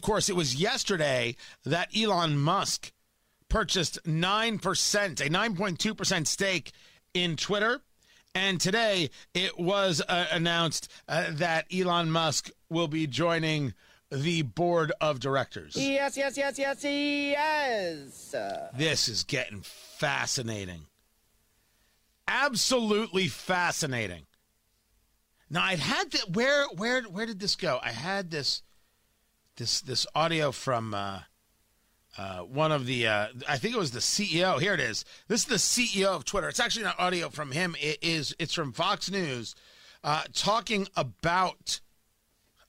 Of course, it was yesterday that Elon Musk purchased 9%, a 9.2% stake in Twitter. And today it was announced that Elon Musk will be joining the board of directors. Yes. This is getting fascinating. Absolutely fascinating. Now, I'd had that. Where did this go? I had this audio from one of the. I think it was the CEO. Here it is. This is the CEO of Twitter. It's actually not audio from him. It's from Fox News, talking about,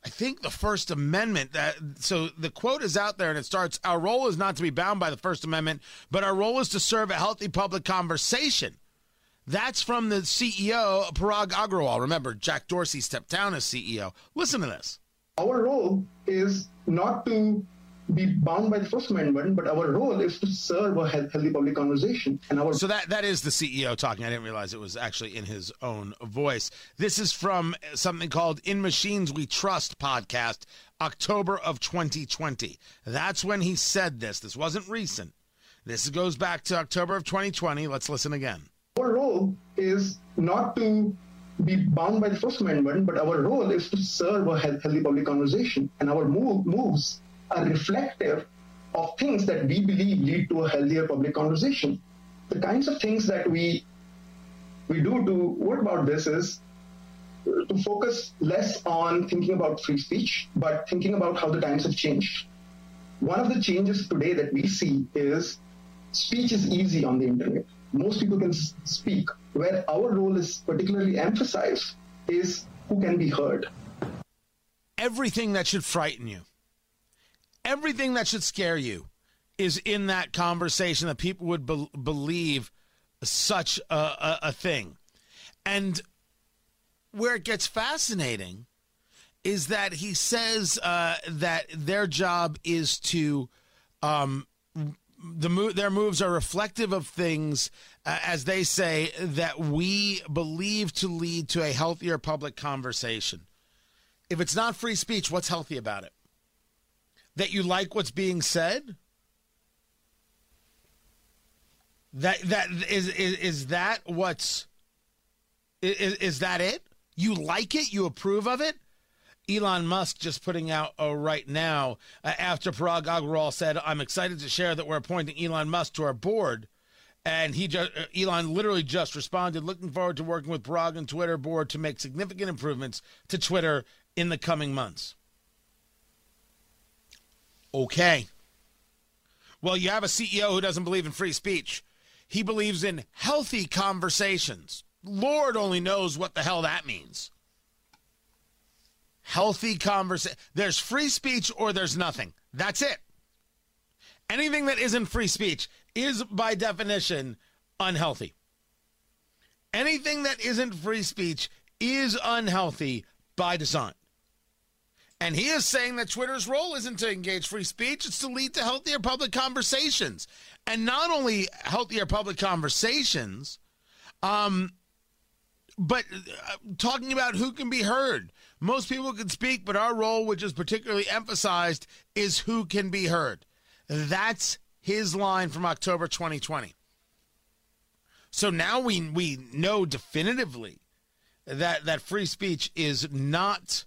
I think, the First Amendment. So the quote is out there, and it starts, "Our role is not to be bound by the First Amendment, but our role is to serve a healthy public conversation." That's from the CEO, Parag Agrawal. Remember, Jack Dorsey stepped down as CEO. Listen to this. Our role is not to be bound by the First Amendment, but our role is to serve a healthy public conversation. And so that is the CEO talking. I didn't realize it was actually in his own voice. This is from something called In Machines We Trust podcast, October of 2020. That's when he said this. This wasn't recent. This goes back to October of 2020. Let's listen again. Our role is not to be bound by the First Amendment, but our role is to serve a healthy public conversation. And our moves are reflective of things that we believe lead to a healthier public conversation. The kinds of things that we do to work about this is to focus less on thinking about free speech, but thinking about how the times have changed. One of the changes today that we see is speech is easy on the internet. Most people can speak. Where our role is particularly emphasized is who can be heard. Everything that should frighten you, everything that should scare you is in that conversation that people would believe such a thing. And where it gets fascinating is that he says that their job is to their moves are reflective of things, as they say, that we believe to lead to a healthier public conversation. If it's not free speech, what's healthy about it? That you like what's being said? Is that it? You like it? You approve of it? Elon Musk just putting out right now, after Parag Agrawal said, "I'm excited to share that we're appointing Elon Musk to our board." And Elon literally just responded, "Looking forward to working with Parag and Twitter board to make significant improvements to Twitter in the coming months." Okay. Well, you have a CEO who doesn't believe in free speech. He believes in healthy conversations. Lord only knows what the hell that means. Healthy conversation. There's free speech or there's nothing. That's it. Anything that isn't free speech is, by definition, unhealthy. Anything that isn't free speech is unhealthy by design. And he is saying that Twitter's role isn't to engage free speech. It's to lead to healthier public conversations. And not only healthier public conversations, but talking about who can be heard. Most people can speak, but our role, which is particularly emphasized, is who can be heard. That's his line from October 2020. So now we know definitively that free speech is not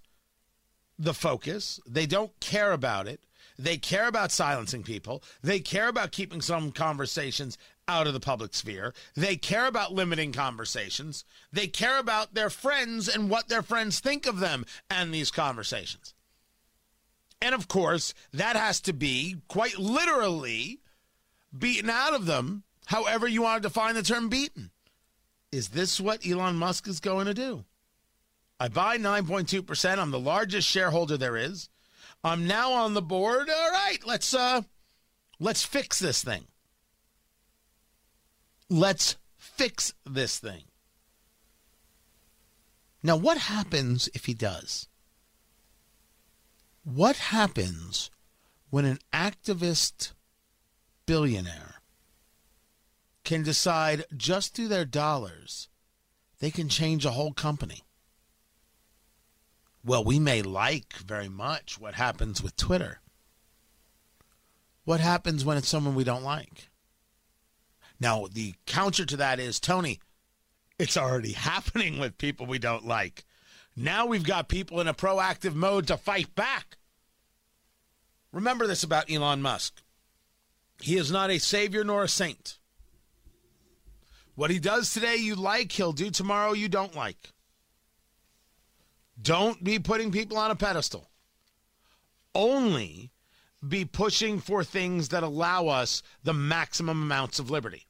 the focus. They don't care about it. They care about silencing people. They care about keeping some conversations out of the public sphere. They care about limiting conversations. They care about their friends and what their friends think of them and these conversations. And of course, that has to be quite literally beaten out of them, however you want to define the term beaten. Is this what Elon Musk is going to do? I buy 9.2%. I'm the largest shareholder there is. I'm now on the board. All right, let's fix this thing. Let's fix this thing. Now, what happens if he does? What happens when an activist billionaire can decide just through their dollars they can change a whole company? Well, we may like very much what happens with Twitter, What happens when it's someone we don't like? Now, the counter to that is, Tony, it's already happening with people we don't like. Now we've got people in a proactive mode to fight back. Remember this about Elon Musk. He is not a savior nor a saint. What he does today you like, he'll do tomorrow you don't like. Don't be putting people on a pedestal. Only be pushing for things that allow us the maximum amounts of liberty.